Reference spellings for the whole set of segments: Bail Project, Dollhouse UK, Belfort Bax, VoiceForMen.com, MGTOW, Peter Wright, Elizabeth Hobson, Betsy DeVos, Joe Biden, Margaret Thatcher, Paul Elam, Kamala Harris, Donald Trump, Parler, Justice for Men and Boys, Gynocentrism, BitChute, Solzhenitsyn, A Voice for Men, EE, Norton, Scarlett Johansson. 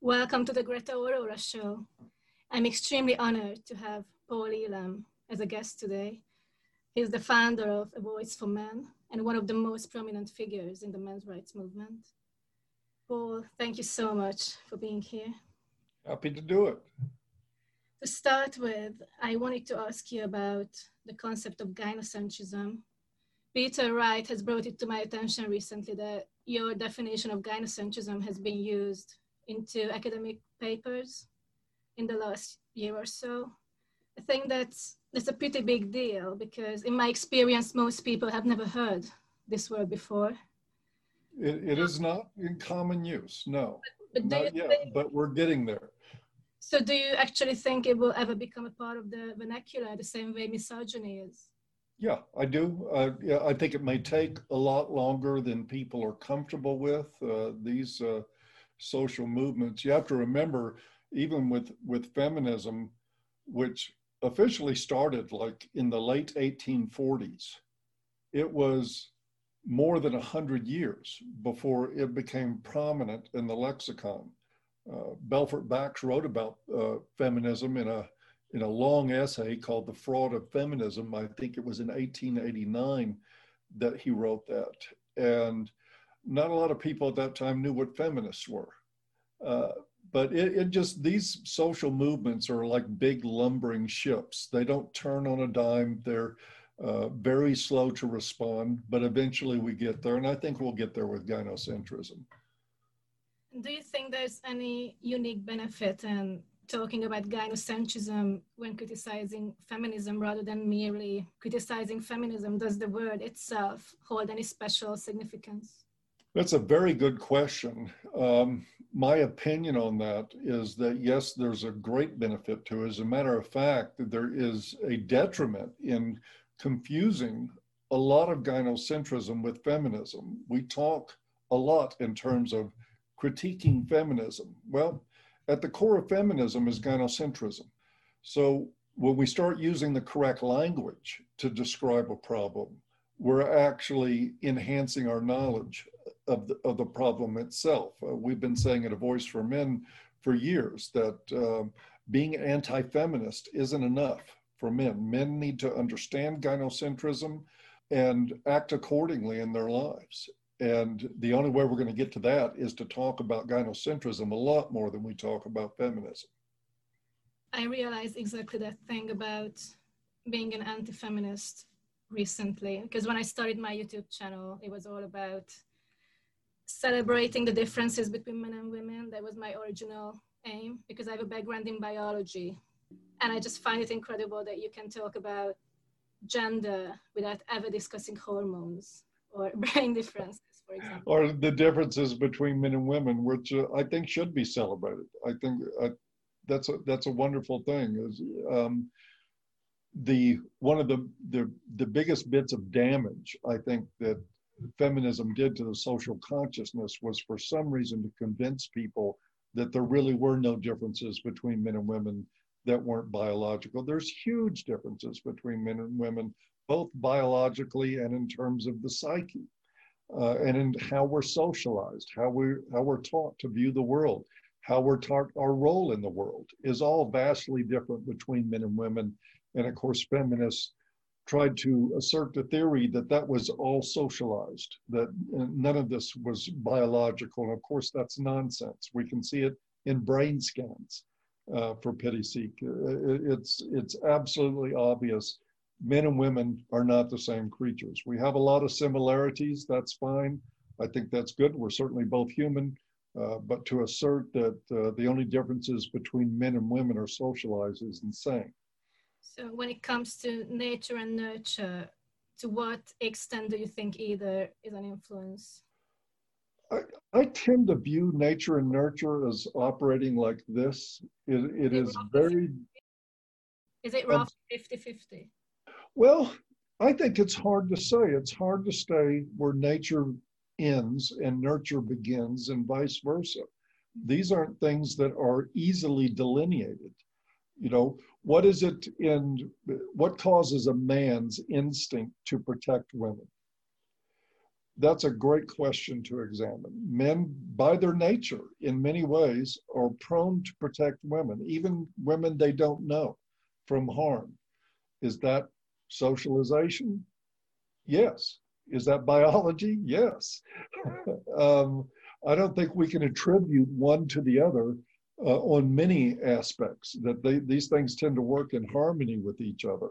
Welcome to the Greta Aurora Show. I'm extremely honored to have Paul Elam as a guest today. He's the founder of A Voice for Men and one of the most prominent figures in the men's rights movement. Paul, thank you so much for being here. Happy to do it. To start with, I wanted to ask you about the concept of gynocentrism. Peter Wright has brought it to my attention recently that your definition of gynocentrism has been used into academic papers in the last year or so. I think that's a pretty big deal because in my experience, most people have never heard this word before. It is not in common use, no, not yet, but we're getting there. So do you actually think it will ever become a part of the vernacular the same way misogyny is? Yeah, I do. Yeah, I think it may take a lot longer than people are comfortable with these social movements. You have to remember, even with feminism, which officially started like in the late 1840s, it was more than 100 years before it became prominent in the lexicon. Belfort Bax wrote about feminism in a long essay called The Fraud of Feminism. I think it was in 1889 that he wrote that. And not a lot of people at that time knew what feminists were. But it just, these social movements are like big lumbering ships. They don't turn on a dime. They're very slow to respond, but eventually we get there. And I think we'll get there with gynocentrism. Do you think there's any unique benefit in talking about gynocentrism when criticizing feminism rather than merely criticizing feminism? Does the word itself hold any special significance? That's a very good question. My opinion on that is that, yes, there's a great benefit to it. As a matter of fact, there is a detriment in confusing a lot of gynocentrism with feminism. We talk a lot in terms of critiquing feminism. Well, at the core of feminism is gynocentrism. So when we start using the correct language to describe a problem, we're actually enhancing our knowledge of the problem itself. We've been saying at A Voice for Men for years that being anti-feminist isn't enough for men. Men need to understand gynocentrism and act accordingly in their lives. And the only way we're going to get to that is to talk about gynocentrism a lot more than we talk about feminism. I realized exactly that thing about being an anti-feminist recently, because when I started my YouTube channel, it was all about celebrating the differences between men and women. That was my original aim, because I have a background in biology. And I just find it incredible that you can talk about gender without ever discussing hormones or brain differences, for example. Or the differences between men and women, which I think should be celebrated. I think that's a wonderful thing. Is, one of the biggest bits of damage, I think, that feminism did to the social consciousness was for some reason to convince people that there really were no differences between men and women that weren't biological. There's huge differences between men and women, both biologically and in terms of the psyche, and in how we're socialized, how we're taught to view the world, how we're taught our role in the world is all vastly different between men and women. And of course, feminists tried to assert the theory that that was all socialized, that none of this was biological. And of course, that's nonsense. We can see it in brain scans, for pity's sake. It's absolutely obvious. Men and women are not the same creatures. We have a lot of similarities. That's fine. I think that's good. We're certainly both human. But to assert that the only differences between men and women are socialized is insane. So when it comes to nature and nurture, to what extent do you think either is an influence? I tend to view nature and nurture as operating like this. Is it roughly 50-50? Well, I think it's hard to say. It's hard to say where nature ends and nurture begins and vice versa. These aren't things that are easily delineated. You know, what is it in, what causes a man's instinct to protect women? That's a great question to examine. Men, by their nature, in many ways, are prone to protect women, even women they don't know, from harm. Is that socialization? Yes. Is that biology? Yes. I don't think we can attribute one to the other on many aspects, that these things tend to work in harmony with each other.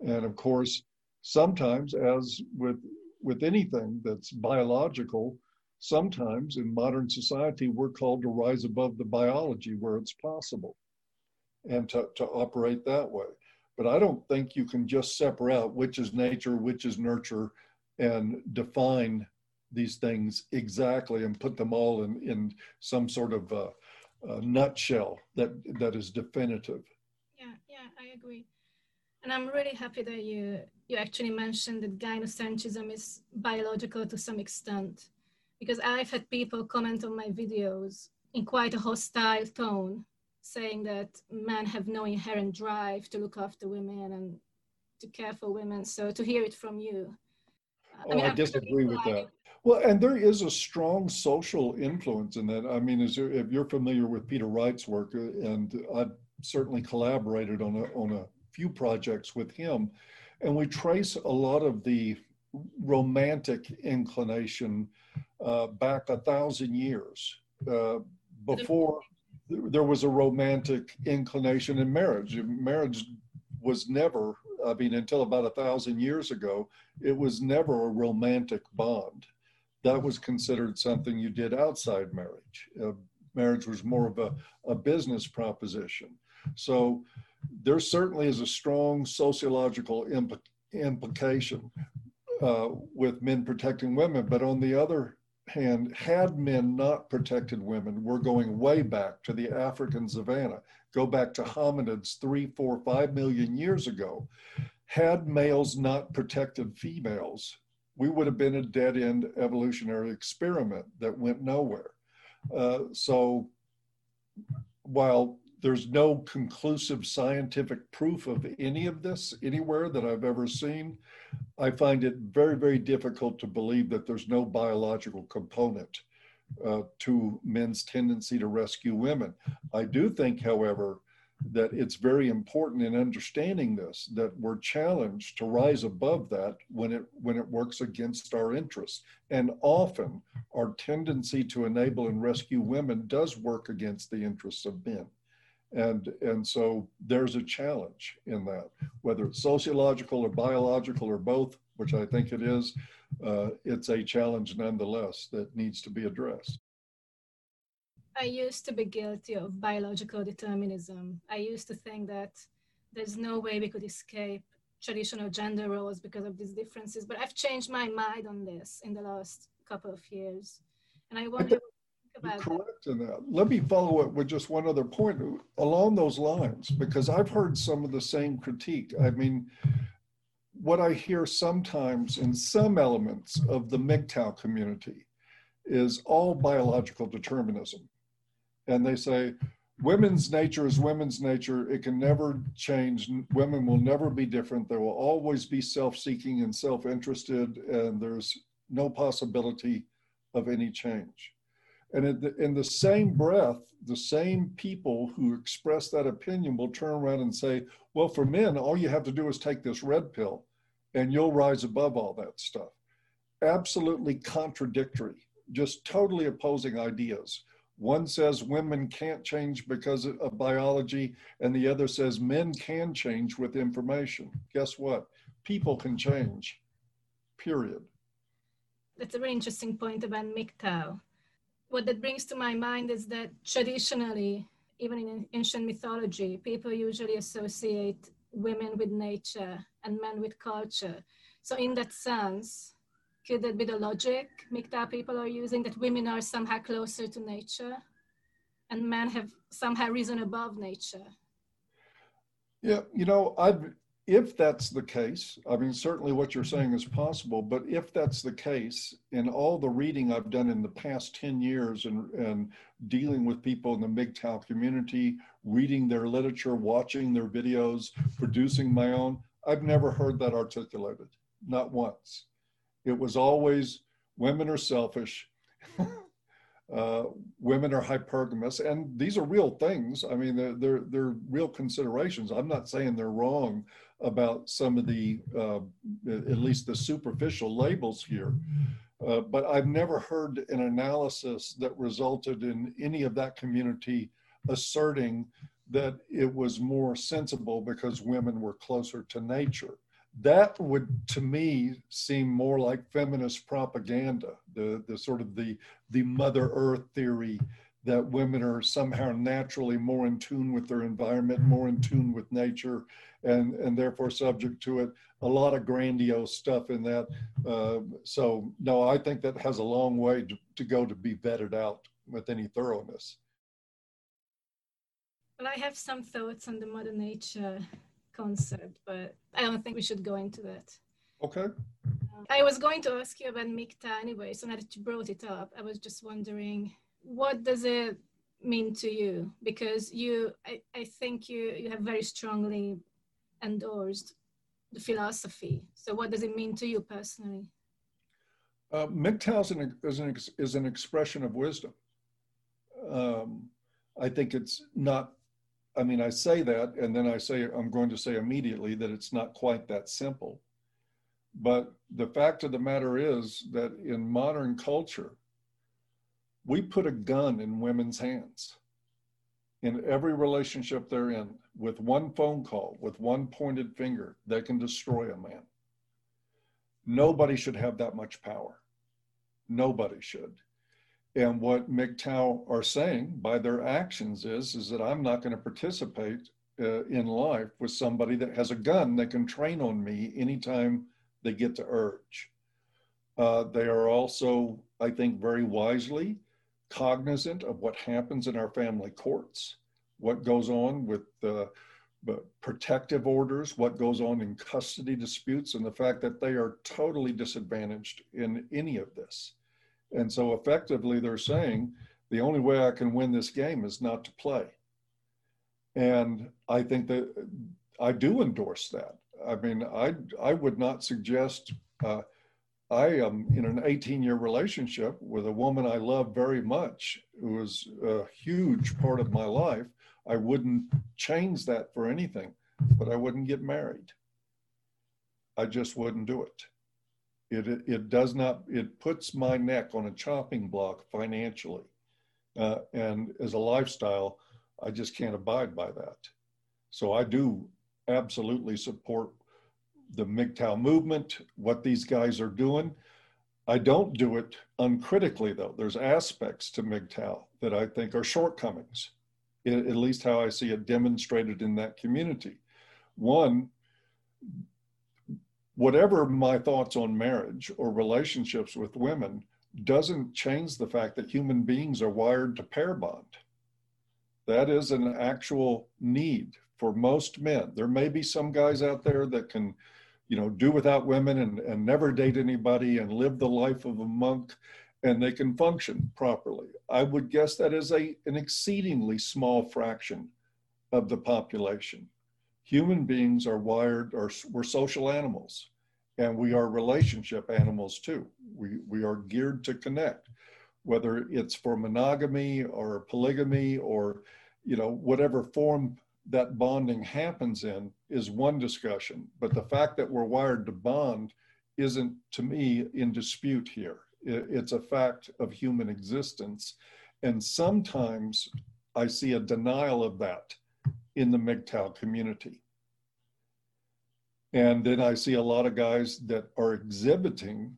And of course, sometimes, as with anything that's biological, sometimes in modern society, we're called to rise above the biology where it's possible and to operate that way. But I don't think you can just separate out which is nature, which is nurture, and define these things exactly and put them all in some sort of a nutshell that is definitive. Yeah, yeah, I agree. And I'm really happy that you actually mentioned that gynocentrism is biological to some extent, because I've had people comment on my videos in quite a hostile tone, saying that men have no inherent drive to look after women and to care for women. So to hear it from you. I disagree with that. Well, and there is a strong social influence in that. I mean, if you're familiar with Peter Wright's work, and I've certainly collaborated on a few projects with him, and we trace a lot of the romantic inclination back 1,000 years before there was a romantic inclination in marriage. Marriage was never, I mean, until about 1,000 years ago, it was never a romantic bond. That was considered something you did outside marriage. Marriage was more of a business proposition. So there certainly is a strong sociological implication with men protecting women. But on the other hand, had men not protected women, we're going way back to the African savanna, go back to hominids 3, 4, 5 million years ago. Had males not protected females, we would have been a dead-end evolutionary experiment that went nowhere. So while there's no conclusive scientific proof of any of this anywhere that I've ever seen, I find it very, very difficult to believe that there's no biological component to men's tendency to rescue women. I do think, however, that it's very important in understanding this, that we're challenged to rise above that when it works against our interests. And often our tendency to enable and rescue women does work against the interests of men. And so there's a challenge in that, whether it's sociological or biological or both, which I think it is, it's a challenge nonetheless that needs to be addressed. I used to be guilty of biological determinism. I used to think that there's no way we could escape traditional gender roles because of these differences, but I've changed my mind on this in the last couple of years. And I wonder about that. You're correct in that. Let me follow up with just one other point along those lines, because I've heard some of the same critique. I mean, what I hear sometimes in some elements of the MGTOW community is all biological determinism. And they say, women's nature is women's nature. It can never change. Women will never be different. They will always be self-seeking and self-interested, and there's no possibility of any change. And in the same breath, the same people who express that opinion will turn around and say, well, for men, all you have to do is take this red pill and you'll rise above all that stuff. Absolutely contradictory, just totally opposing ideas. One says women can't change because of biology, and the other says men can change with information. Guess what? People can change, period. That's a very interesting point about MGTOW. What that brings to my mind is that traditionally, even in ancient mythology, people usually associate women with nature and men with culture. So in that sense, could that be the logic MGTOW people are using, that women are somehow closer to nature and men have somehow risen above nature? Yeah, you know, if that's the case, I mean, certainly what you're saying is possible, but if that's the case, in all the reading I've done in the past 10 years and dealing with people in the MGTOW community, reading their literature, watching their videos, producing my own, I've never heard that articulated, not once. It was always women are selfish, women are hypergamous, and these are real things. I mean, they're real considerations. I'm not saying they're wrong about some of the, at least the superficial labels here, but I've never heard an analysis that resulted in any of that community asserting that it was more sensible because women were closer to nature. That would, to me, seem more like feminist propaganda, the sort of the Mother Earth theory that women are somehow naturally more in tune with their environment, more in tune with nature, and therefore subject to it. A lot of grandiose stuff in that. So no, I think that has a long way to go to be vetted out with any thoroughness. Well, I have some thoughts on the Mother Nature concept, but I don't think we should go into that. Okay. I was going to ask you about MGTOW anyway, so now that you brought it up, I was just wondering, what does it mean to you? Because I think you have very strongly endorsed the philosophy. So what does it mean to you personally? MGTOW is an expression of wisdom. I think it's not, I mean, I say that, and then I'm going to say immediately that it's not quite that simple. But the fact of the matter is that in modern culture, we put a gun in women's hands in every relationship they're in. With one phone call, with one pointed finger, they can destroy a man. Nobody should have that much power. Nobody should. And what MGTOW are saying by their actions is that I'm not going to participate in life with somebody that has a gun that can train on me anytime they get the urge. They are also, I think, very wisely cognizant of what happens in our family courts, what goes on with protective orders, what goes on in custody disputes, and the fact that they are totally disadvantaged in any of this. And so effectively they're saying, the only way I can win this game is not to play. And I think that I do endorse that. I mean, I would not suggest, I am in an 18-year relationship with a woman I love very much, who is a huge part of my life. I wouldn't change that for anything, but I wouldn't get married. I just wouldn't do it. It does not, it puts my neck on a chopping block financially. And as a lifestyle, I just can't abide by that. So I do absolutely support the MGTOW movement, what these guys are doing. I don't do it uncritically though. There's aspects to MGTOW that I think are shortcomings, at least how I see it demonstrated in that community. One, whatever my thoughts on marriage or relationships with women doesn't change the fact that human beings are wired to pair bond. That is an actual need for most men. There may be some guys out there that can, you know, do without women and never date anybody and live the life of a monk, and they can function properly. I would guess that is an exceedingly small fraction of the population. Human beings are wired, or we're social animals, and we are relationship animals too. We are geared to connect, whether it's for monogamy or polygamy or, you know, whatever form that bonding happens in is one discussion. But the fact that we're wired to bond isn't, to me, in dispute here. It's a fact of human existence. And sometimes I see a denial of that in the MGTOW community. And then I see a lot of guys that are exhibiting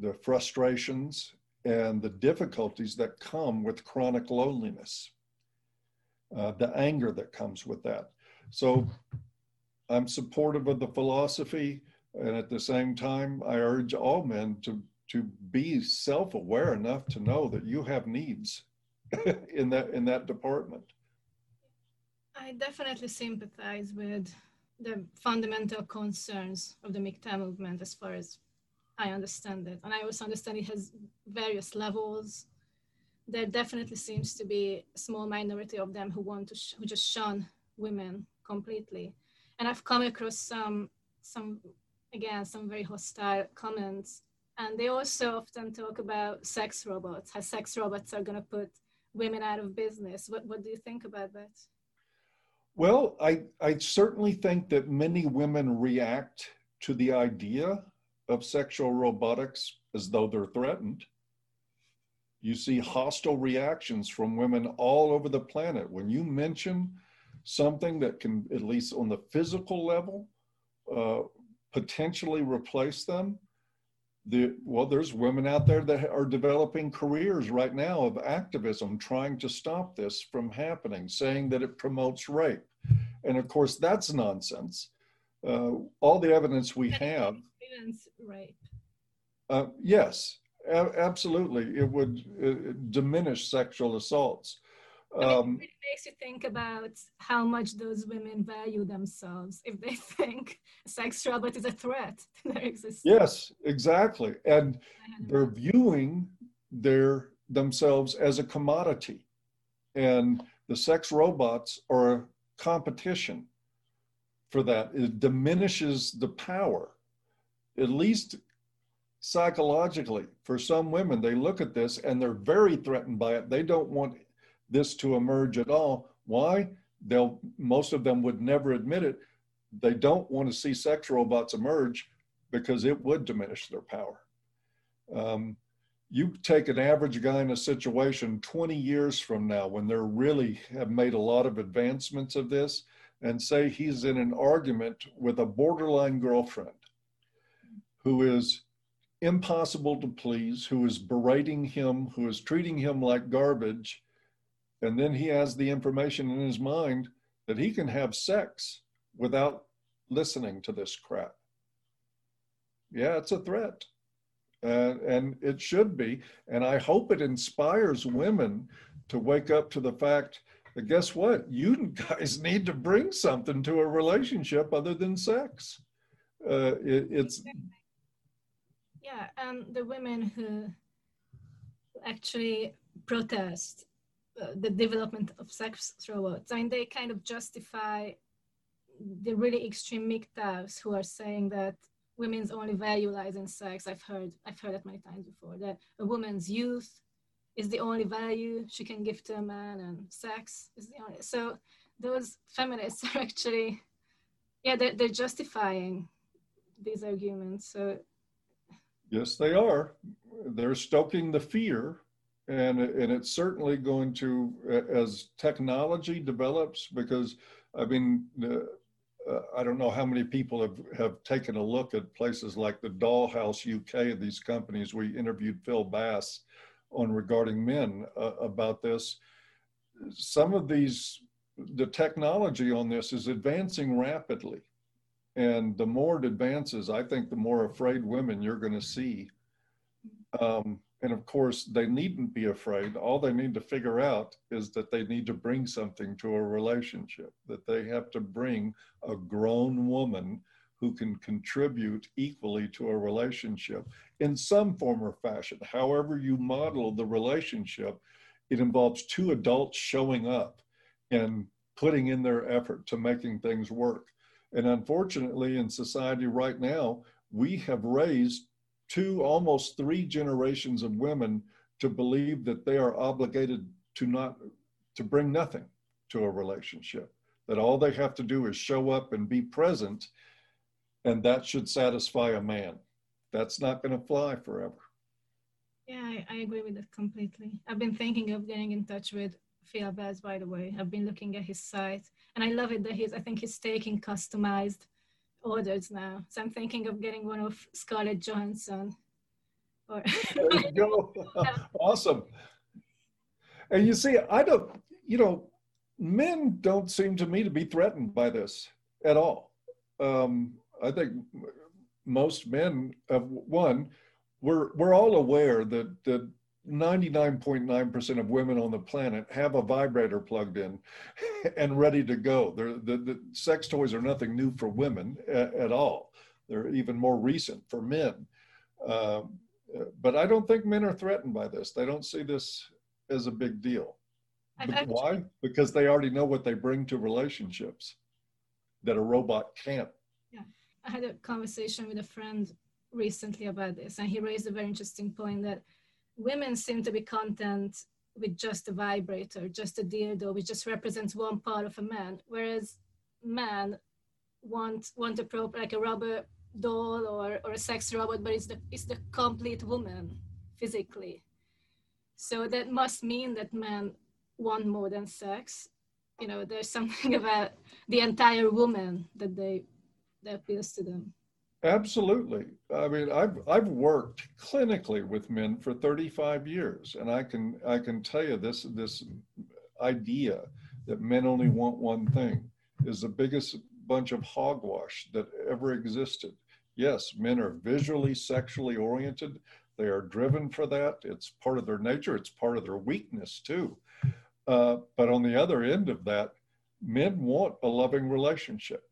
the frustrations and the difficulties that come with chronic loneliness, the anger that comes with that. So I'm supportive of the philosophy. And at the same time, I urge all men to be self-aware enough to know that you have needs in that department. I definitely sympathize with the fundamental concerns of the MGTOW movement as far as I understand it. And I also understand it has various levels. There definitely seems to be a small minority of them who want to who just shun women completely. And I've come across some very hostile comments And they also often talk about sex robots, how sex robots are going to put women out of business. What do you think about that? Well, I certainly think that many women react to the idea of sexual robotics as though they're threatened. You see hostile reactions from women all over the planet. When you mention something that can, at least on the physical level, potentially replace them, there's women out there that are developing careers right now of activism, trying to stop this from happening, saying that it promotes rape. And of course, that's nonsense. All the evidence we have. Rape. Yes, absolutely. It would diminish sexual assaults. It makes you think about how much those women value themselves if they think sex robot is a threat to their existence. Yes, exactly. And they're viewing themselves as a commodity. And the sex robots are a competition for that. It diminishes the power, at least psychologically. For some women, they look at this and they're very threatened by it. They don't want this to emerge at all. Why? Most of them would never admit it. They don't want to see sex robots emerge because it would diminish their power. You take an average guy in a situation 20 years from now, when they really have made a lot of advancements of this, and say he's in an argument with a borderline girlfriend who is impossible to please, who is berating him, who is treating him like garbage. And then he has the information in his mind that he can have sex without listening to this crap. Yeah, it's a threat. And it should be. And I hope it inspires women to wake up to the fact that, guess what? You guys need to bring something to a relationship other than sex. Yeah, and the women who actually protest the development of sex robots. I mean, they kind of justify the really extreme MGTOWs who are saying that women's only value lies in sex. I've heard that many times before, that a woman's youth is the only value she can give to a man, and sex is the only. So those feminists are actually, they're justifying these arguments. So yes, they are. They're stoking the fear. And it's certainly going to, as technology develops, because I mean, I don't know how many people have taken a look at places like the Dollhouse UK, these companies. We interviewed Phil Bass on Regarding Men about this. Some of the technology on this is advancing rapidly. And the more it advances, I think the more afraid women you're going to see. And of course, they needn't be afraid. All they need to figure out is that they need to bring something to a relationship, that they have to bring a grown woman who can contribute equally to a relationship in some form or fashion. However you model the relationship, it involves two adults showing up and putting in their effort to making things work. And unfortunately, in society right now, we have raised two, almost three generations of women to believe that they are obligated to bring nothing to a relationship, that all they have to do is show up and be present, and that should satisfy a man. That's not going to fly forever. Yeah, I agree with that completely. I've been thinking of getting in touch with Phil Bass, by the way. I've been looking at his site, and I love it that I think he's taking customized orders now. So I'm thinking of getting one of Scarlett Johansson. There you go. Awesome. And you see, men don't seem to me to be threatened by this at all. I think most men, we're all aware that 99.9% of women on the planet have a vibrator plugged in and ready to go. The sex toys are nothing new for women at all. They're even more recent for men. But I don't think men are threatened by this. They don't see this as a big deal. Why? Because they already know what they bring to relationships that a robot can't. Yeah. I had a conversation with a friend recently about this, and he raised a very interesting point that women seem to be content with just a vibrator, just a dildo, which just represents one part of a man, whereas men want a proper, like a rubber doll or a sex robot, but it's the complete woman physically. So that must mean that men want more than sex. You know, there's something about the entire woman that appeals to them. Absolutely. I mean, I've worked clinically with men for 35 years, and I can tell you this idea that men only want one thing is the biggest bunch of hogwash that ever existed. Yes, men are visually sexually oriented. They are driven for that. It's part of their nature. It's part of their weakness too. But on the other end of that, men want a loving relationship.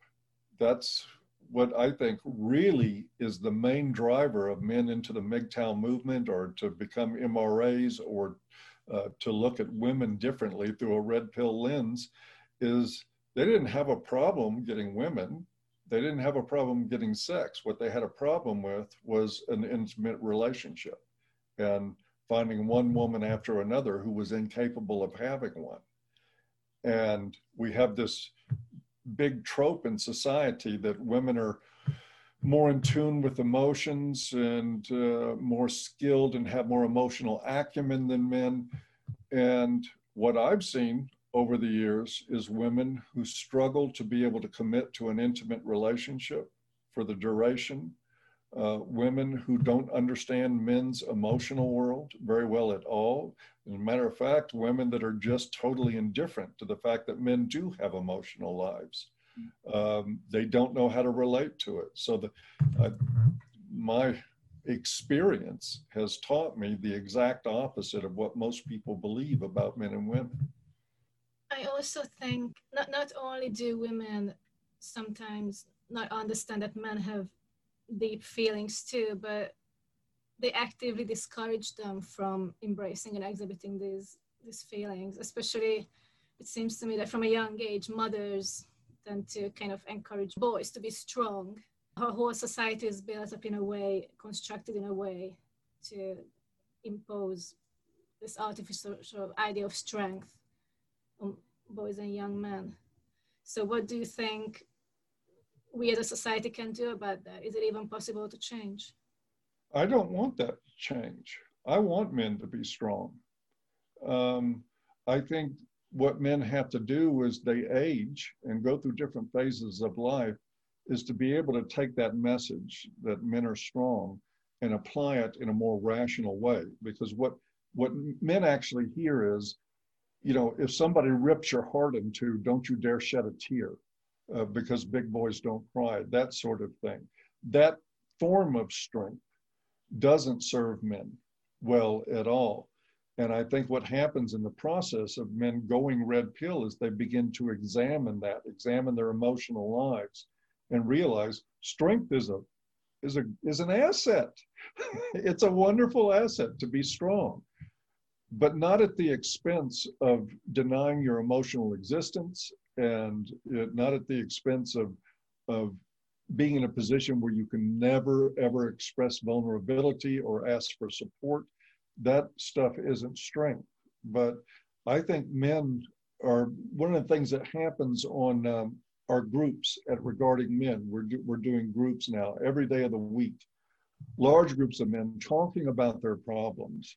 That's what I think really is the main driver of men into the MGTOW movement, or to become MRAs, or to look at women differently through a red pill lens, is they didn't have a problem getting women. They didn't have a problem getting sex. What they had a problem with was an intimate relationship and finding one woman after another who was incapable of having one. And we have this big trope in society that women are more in tune with emotions and more skilled and have more emotional acumen than men. And what I've seen over the years is women who struggle to be able to commit to an intimate relationship for the duration. Women who don't understand men's emotional world very well at all. As a matter of fact, women that are just totally indifferent to the fact that men do have emotional lives. They don't know how to relate to it. So my experience has taught me the exact opposite of what most people believe about men and women. I also think not only do women sometimes not understand that men have deep feelings too, but they actively discourage them from embracing and exhibiting these feelings. Especially, it seems to me that from a young age, mothers tend to kind of encourage boys to be strong. Our whole society is built up in a way, constructed in a way, to impose this artificial sort of idea of strength on boys and young men. So what do you think we as a society can do about that? Is it even possible to change? I don't want that to change. I want men to be strong. I think what men have to do as they age and go through different phases of life is to be able to take that message that men are strong and apply it in a more rational way. Because what men actually hear is, you know, if somebody rips your heart in two, don't you dare shed a tear. Because big boys don't cry, that sort of thing. That form of strength doesn't serve men well at all. And I think what happens in the process of men going red pill is they begin to examine that, examine their emotional lives, and realize strength is an asset. It's a wonderful asset to be strong, but not at the expense of denying your emotional existence, and not at the expense of being in a position where you can never, ever express vulnerability or ask for support. That stuff isn't strength. But I think men are, one of the things that happens on our groups at Regarding Men, we're doing groups now every day of the week, large groups of men talking about their problems.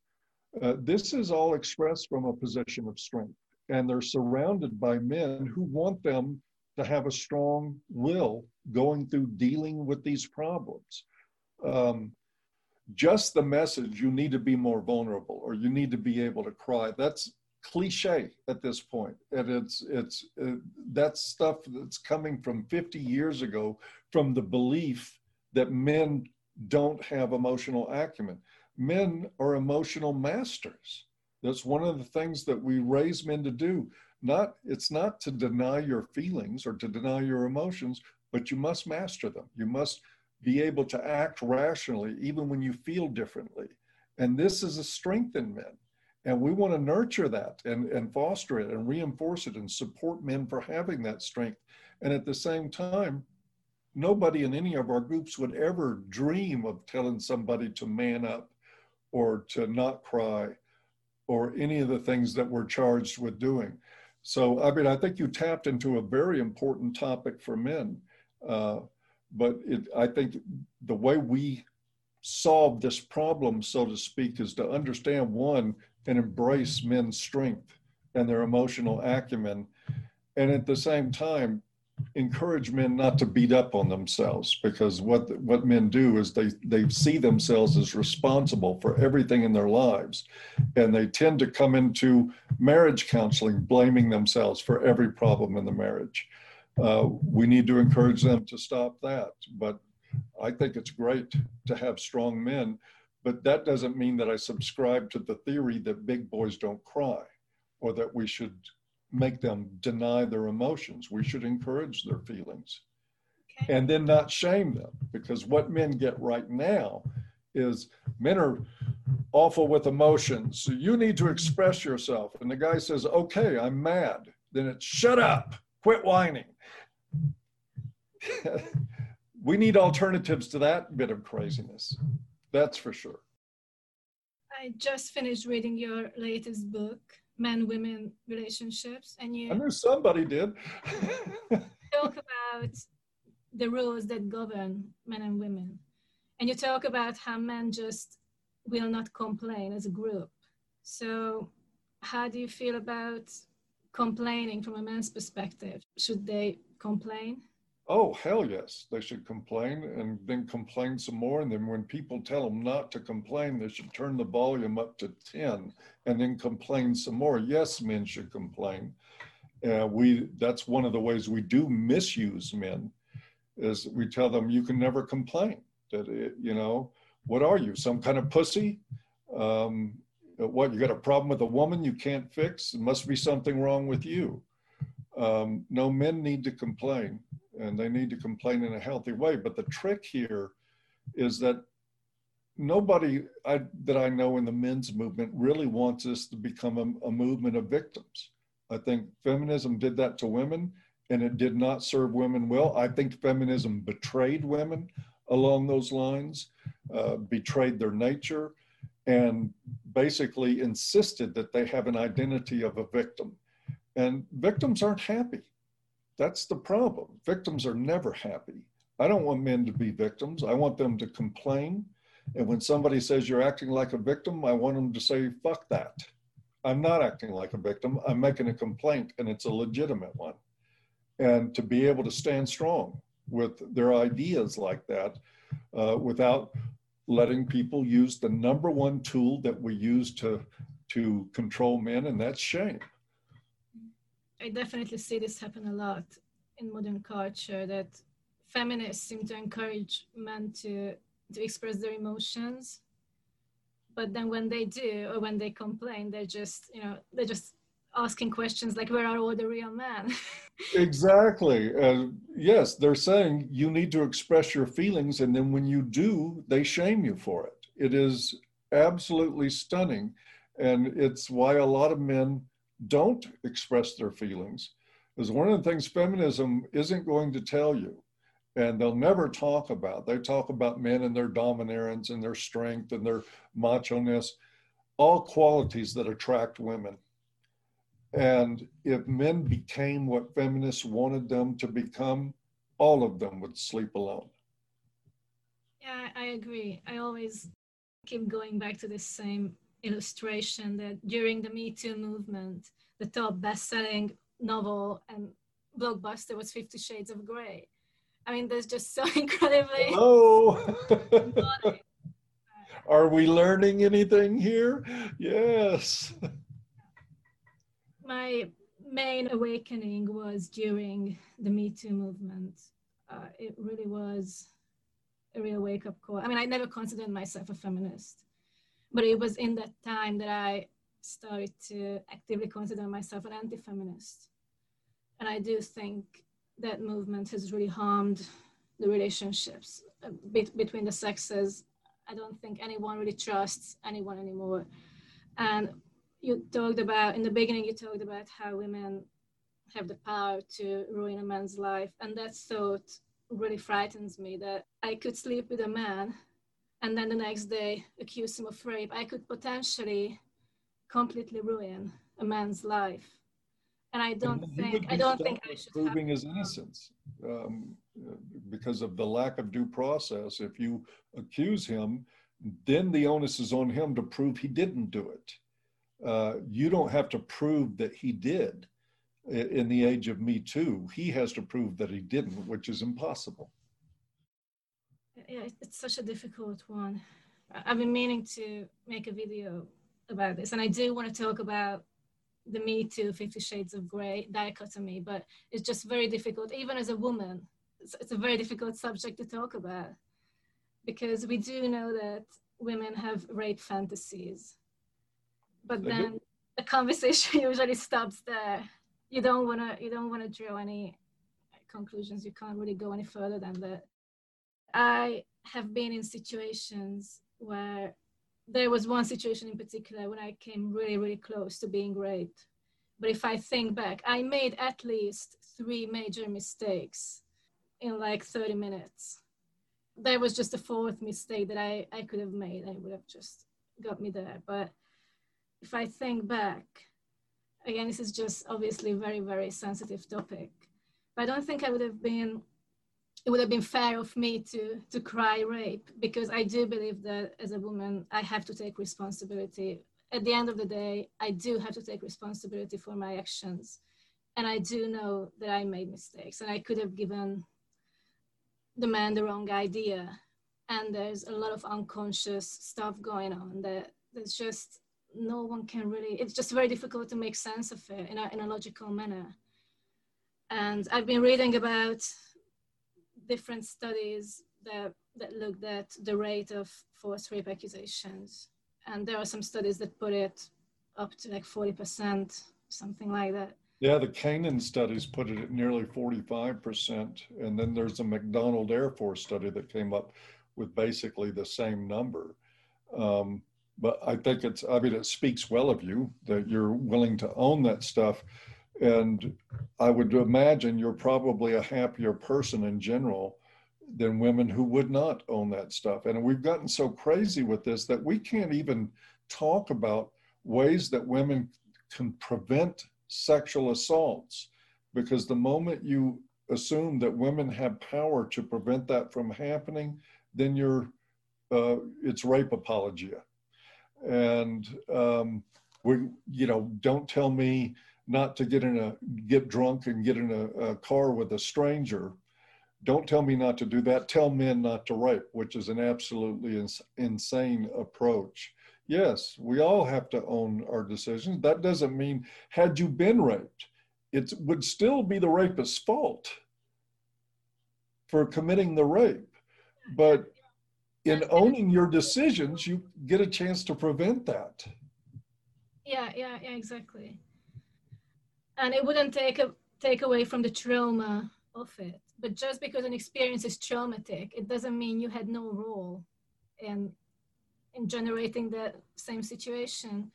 This is all expressed from a position of strength. And they're surrounded by men who want them to have a strong will going through dealing with these problems. Just the message, you need to be more vulnerable, or you need to be able to cry. That's cliche at this point. And it's that's stuff that's coming from 50 years ago from the belief that men don't have emotional acumen. Men are emotional masters. That's one of the things that we raise men to do. It's not to deny your feelings or to deny your emotions, but you must master them. You must be able to act rationally, even when you feel differently. And this is a strength in men. And we want to nurture that and foster it and reinforce it and support men for having that strength. And at the same time, nobody in any of our groups would ever dream of telling somebody to man up or to not cry or any of the things that we're charged with doing. So, I mean, I think you tapped into a very important topic for men, but I think the way we solve this problem, so to speak, is to understand one and embrace men's strength and their emotional acumen. And at the same time, encourage men not to beat up on themselves, because what men do is they see themselves as responsible for everything in their lives, and they tend to come into marriage counseling blaming themselves for every problem in the marriage. We need to encourage them to stop that. But I think it's great to have strong men, but that doesn't mean that I subscribe to the theory that big boys don't cry or that we should make them deny their emotions. We should encourage their feelings, okay, and then not shame them, because what men get right now is men are awful with emotions. So you need to express yourself. And the guy says, okay, I'm mad. Then it's shut up, quit whining. We need alternatives to that bit of craziness. That's for sure. I just finished reading your latest book, Men-Women Relationships, and you... I knew somebody did. Talk about the rules that govern men and women. And you talk about how men just will not complain as a group. So how do you feel about complaining from a man's perspective? Should they complain? Oh, hell yes. They should complain and then complain some more. And then when people tell them not to complain, they should turn the volume up to 10 and then complain some more. Yes, men should complain. That's one of the ways we do misuse men, is we tell them you can never complain. That, what are you, some kind of pussy? You got a problem with a woman you can't fix? There must be something wrong with you. No, men need to complain. And they need to complain in a healthy way. But the trick here is that nobody that I know in the men's movement really wants us to become a movement of victims. I think feminism did that to women, and it did not serve women well. I think feminism betrayed women along those lines, betrayed their nature, and basically insisted that they have an identity of a victim. And victims aren't happy. That's the problem. Victims are never happy. I don't want men to be victims. I want them to complain. And when somebody says you're acting like a victim, I want them to say, fuck that. I'm not acting like a victim. I'm making a complaint, and it's a legitimate one. And to be able to stand strong with their ideas like that, without letting people use the number one tool that we use to control men, and that's shame. I definitely see this happen a lot in modern culture, that feminists seem to encourage men to express their emotions, but then when they do, or when they complain, they're just asking questions like, where are all the real men? Exactly. Yes, they're saying you need to express your feelings, and then when you do, they shame you for it. It is absolutely stunning, and it's why a lot of men don't express their feelings, because one of the things feminism isn't going to tell you, and they'll never talk about. They talk about men and their domineerance and their strength and their macho-ness, all qualities that attract women. And if men became what feminists wanted them to become, all of them would sleep alone. Yeah, I agree. I always keep going back to this same illustration that during the Me Too movement, the top best-selling novel and blockbuster was 50 Shades of Grey. I mean, there's just so incredibly... Hello! Are we learning anything here? Yes! My main awakening was during the Me Too movement. It really was a real wake-up call. I mean, I never considered myself a feminist, but it was in that time that I started to actively consider myself an anti-feminist. And I do think that movement has really harmed the relationships between the sexes. I don't think anyone really trusts anyone anymore. And you talked about how women have the power to ruin a man's life. And that thought really frightens me, that I could sleep with a man and then the next day accuse him of rape. I could potentially completely ruin a man's life. And I don't think I should proving his innocence because of the lack of due process. If you accuse him, then the onus is on him to prove he didn't do it. You don't have to prove that he did. In the age of Me Too, he has to prove that he didn't, which is impossible. Yeah, it's such a difficult one. I've been meaning to make a video about this, and I do want to talk about the Me Too, 50 Shades of Grey dichotomy, but it's just very difficult, even as a woman. It's a very difficult subject to talk about, because we do know that women have rape fantasies, but then the conversation usually stops there. You don't want to draw any conclusions. You can't really go any further than that. I have been in situations where there was one situation in particular when I came really, really close to being raped. But if I think back, I made at least 3 major mistakes in like 30 minutes. There was just a 4th mistake that I could have made. I would have just got me there. But if I think back, again, this is just obviously a very, very sensitive topic. But I don't think it would have been fair of me to cry rape, because I do believe that as a woman, I have to take responsibility. At the end of the day, I do have to take responsibility for my actions. And I do know that I made mistakes and I could have given the man the wrong idea. And there's a lot of unconscious stuff going on that that's just, no one can really, it's just very difficult to make sense of it in a logical manner. And I've been reading about different studies that looked at the rate of forced rape accusations. And there are some studies that put it up to like 40%, something like that. Yeah, the Kanan studies put it at nearly 45%. And then there's a McDonald Air Force study that came up with basically the same number. But I think it speaks well of you that you're willing to own that stuff. And I would imagine you're probably a happier person in general than women who would not own that stuff. And we've gotten so crazy with this that we can't even talk about ways that women can prevent sexual assaults, because the moment you assume that women have power to prevent that from happening, then it's rape apologia. And don't tell me not to get drunk and get in a car with a stranger. Don't tell me not to do that. Tell men not to rape, which is an absolutely insane approach. Yes, we all have to own our decisions. That doesn't mean, had you been raped, it would still be the rapist's fault for committing the rape, but in owning your decisions, you get a chance to prevent that. Yeah, exactly. And it wouldn't take away from the trauma of it. But just because an experience is traumatic, it doesn't mean you had no role in generating that same situation.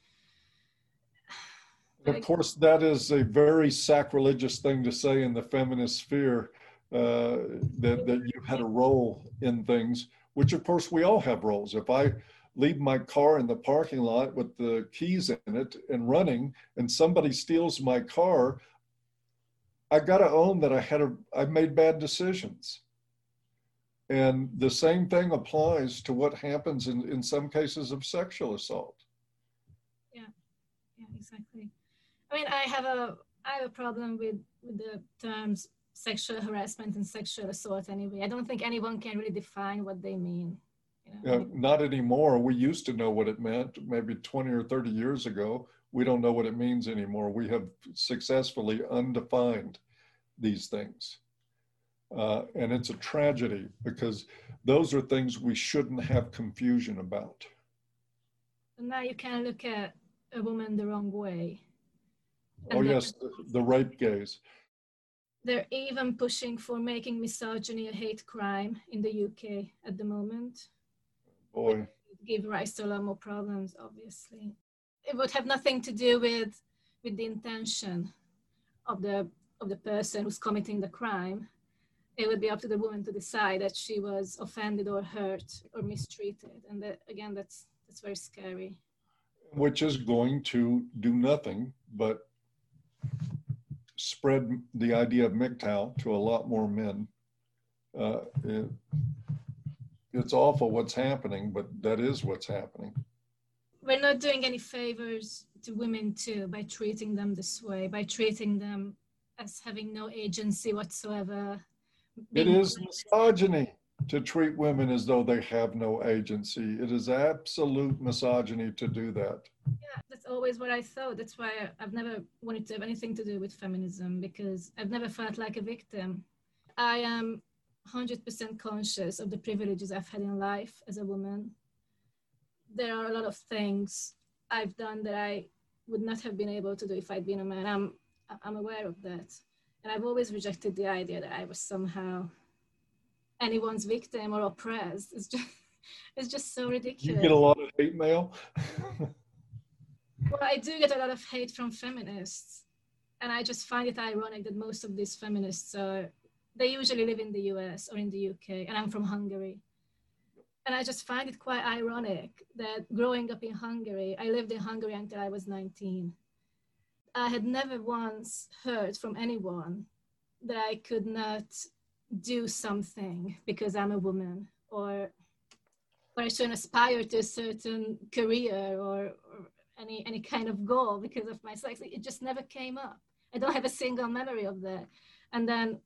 Of course, that is a very sacrilegious thing to say in the feminist sphere, that you had a role in things. Which, of course, we all have roles. If I leave my car in the parking lot with the keys in it and running, and somebody steals my car, I got to own that I made bad decisions. And the same thing applies to what happens in some cases of sexual assault. Yeah, exactly. I mean, I have a problem with the terms sexual harassment and sexual assault anyway. I don't think anyone can really define what they mean. Not anymore. We used to know what it meant maybe 20 or 30 years ago. We don't know what it means anymore. We have successfully undefined these things. And it's a tragedy, because those are things we shouldn't have confusion about. And now you can look at a woman the wrong way. Oh yes, the rape gaze. They're even pushing for making misogyny a hate crime in the UK at the moment. Boy. Give rise to a lot more problems, obviously. It would have nothing to do with the intention of the person who's committing the crime. it would be up to the woman to decide that she was offended or hurt or mistreated. And that, again, that's very scary. Which is going to do nothing but spread the idea of MGTOW to a lot more men. It's awful what's happening, but that is what's happening. We're not doing any favors to women too by treating them this way, by treating them as having no agency whatsoever. It is misogyny to treat women as though they have no agency. It is absolute misogyny to do that. Yeah, that's always what I thought. That's why I've never wanted to have anything to do with feminism, because I've never felt like a victim. I am 100% conscious of the privileges I've had in life as a woman. There are a lot of things I've done that I would not have been able to do if I'd been a man. I'm aware of that. And I've always rejected the idea that I was somehow anyone's victim or oppressed. It's just so ridiculous. You get a lot of hate mail? Well, I do get a lot of hate from feminists. And I just find it ironic that most of these feminists they usually live in the US or in the UK, and I'm from Hungary. And I just find it quite ironic that growing up in Hungary, I lived in Hungary until I was 19. I had never once heard from anyone that I could not do something because I'm a woman, or I shouldn't aspire to a certain career or any kind of goal because of my sex. It just never came up. I don't have a single memory of that. And then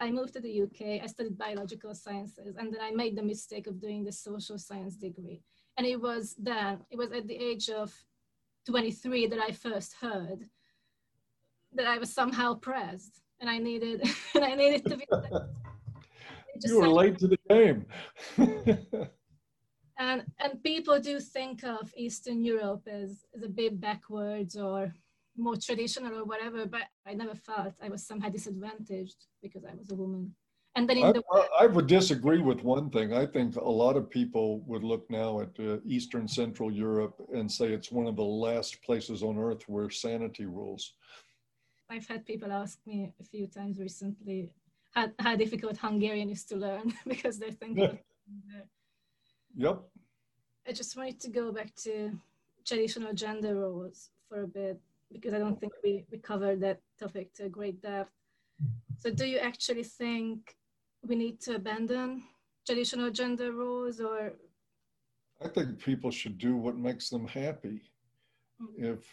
I moved to the UK, I studied biological sciences, and then I made the mistake of doing the social science degree. And it was at the age of 23 that I first heard that I was somehow oppressed, and I needed to be. You were late to the game. and people do think of Eastern Europe as a bit backwards or more traditional or whatever, but I never felt I was somehow disadvantaged because I was a woman. And then I would disagree with one thing. I think a lot of people would look now at Eastern Central Europe and say it's one of the last places on earth where sanity rules. I've had people ask me a few times recently how difficult Hungarian is to learn because they think of there. Yep. I just wanted to go back to traditional gender roles for a bit, because I don't think we covered that topic to a great depth. So do you actually think we need to abandon traditional gender roles, or? I think people should do what makes them happy. If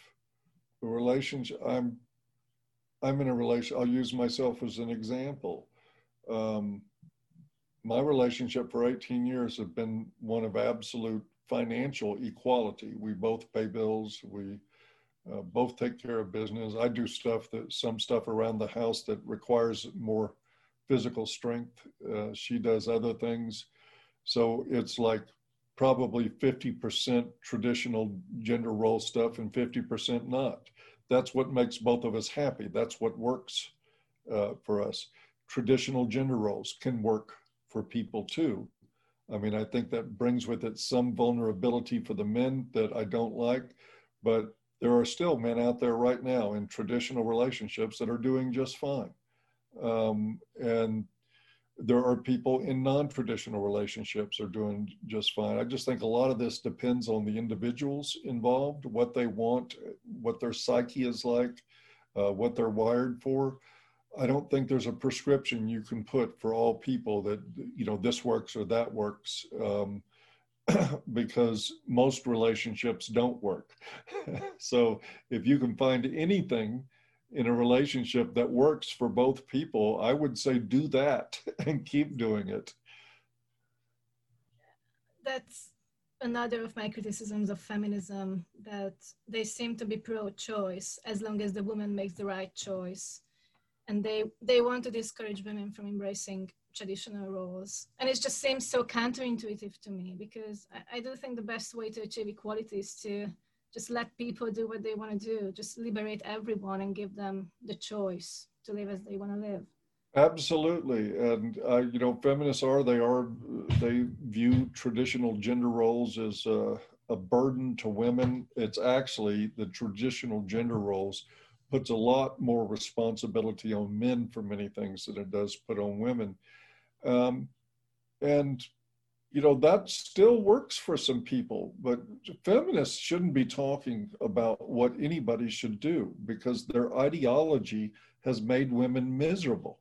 the relationship, I'm in a relationship, I'll use myself as an example. My relationship for 18 years have been one of absolute financial equality. We both pay bills, we both take care of business. I do some stuff around the house that requires more physical strength. She does other things. So it's like probably 50% traditional gender role stuff and 50% not. That's what makes both of us happy. That's what works for us. Traditional gender roles can work for people too. I mean, I think that brings with it some vulnerability for the men that I don't like, but there are still men out there right now in traditional relationships that are doing just fine. And there are people in non-traditional relationships are doing just fine. I just think a lot of this depends on the individuals involved, what they want, what their psyche is like, what they're wired for. I don't think there's a prescription you can put for all people that, you know, this works or that works. Because most relationships don't work. So if you can find anything in a relationship that works for both people, I would say do that and keep doing it. That's another of my criticisms of feminism, that they seem to be pro-choice as long as the woman makes the right choice. And they want to discourage women from embracing traditional roles. And it just seems so counterintuitive to me, because I do think the best way to achieve equality is to just let people do what they want to do, just liberate everyone and give them the choice to live as they want to live. Absolutely. And, you know, feminists they view traditional gender roles as a burden to women. It's actually the traditional gender roles puts a lot more responsibility on men for many things than it does put on women. And, you know, that still works for some people, but feminists shouldn't be talking about what anybody should do because their ideology has made women miserable.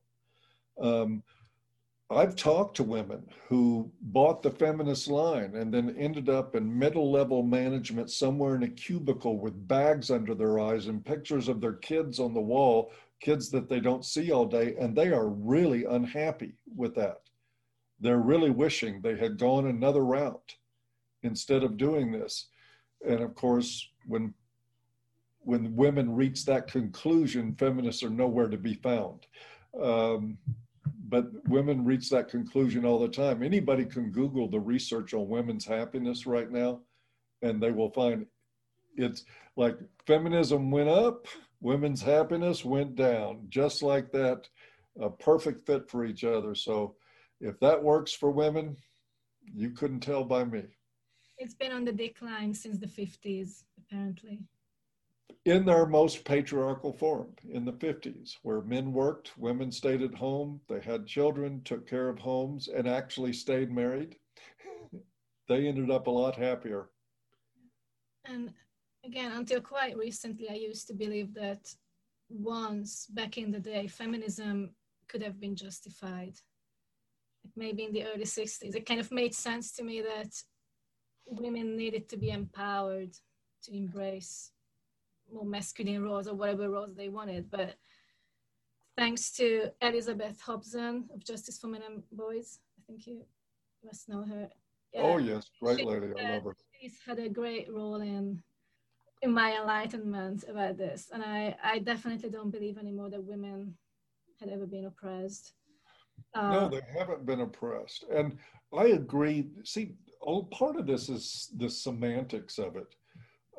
I've talked to women who bought the feminist line and then ended up in middle-level management somewhere in a cubicle with bags under their eyes and pictures of their kids on the wall, kids that they don't see all day, and they are really unhappy with that. They're really wishing they had gone another route instead of doing this. And of course, when women reach that conclusion, feminists are nowhere to be found. But women reach that conclusion all the time. Anybody can Google the research on women's happiness right now, and they will find it's like feminism went up, women's happiness went down, just like that, a perfect fit for each other. So if that works for women, you couldn't tell by me. It's been on the decline since the 50s, apparently. In their most patriarchal form, in the 50s, where men worked, women stayed at home, they had children, took care of homes, and actually stayed married. They ended up a lot happier. And again, until quite recently, I used to believe that once, back in the day, feminism could have been justified. Maybe in the early 60s, it kind of made sense to me that women needed to be empowered to embrace more masculine roles or whatever roles they wanted. But thanks to Elizabeth Hobson of Justice for Men and Boys, I think you must know her. Yeah. Oh yes, great lady, I love her. She's had a great role in my enlightenment about this. And I definitely don't believe anymore that women had ever been oppressed. No, they haven't been oppressed. And I agree. See, part of this is the semantics of it.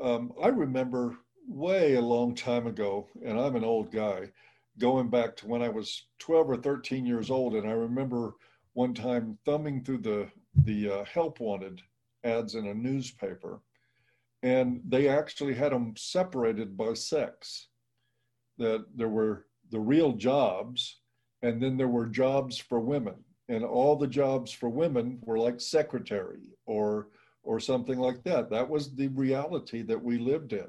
I remember way a long time ago, and I'm an old guy, going back to when I was 12 or 13 years old, and I remember one time thumbing through the Help Wanted ads in a newspaper, and they actually had them separated by sex, that there were the real jobs, and then there were jobs for women, and all the jobs for women were like secretary or something like that. That was the reality that we lived in.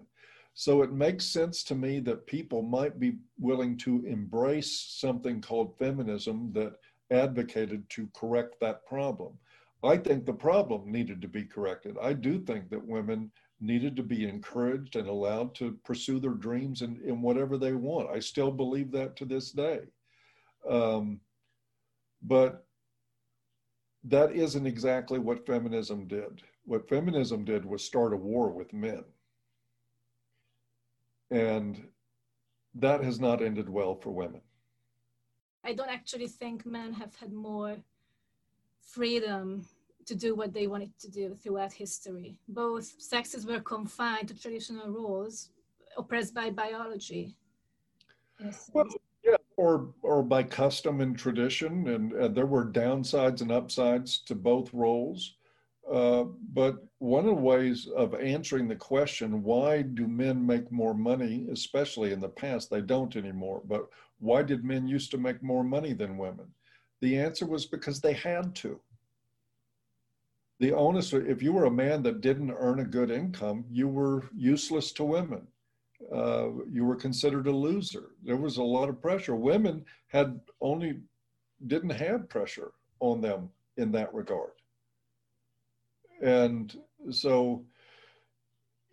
So it makes sense to me that people might be willing to embrace something called feminism that advocated to correct that problem. I think the problem needed to be corrected. I do think that women needed to be encouraged and allowed to pursue their dreams in whatever they want. I still believe that to this day. But that isn't exactly what feminism did. What feminism did was start a war with men. And that has not ended well for women. I don't actually think men have had more freedom to do what they wanted to do throughout history. Both sexes were confined to traditional roles, oppressed by biology. Yes. Well, yeah, or by custom and tradition, and there were downsides and upsides to both roles. But one of the ways of answering the question, why do men make more money, especially in the past, they don't anymore, but why did men used to make more money than women? The answer was because they had to. The onus, if you were a man that didn't earn a good income, you were useless to women. You were considered a loser. There was a lot of pressure. Women didn't have pressure on them in that regard. And so,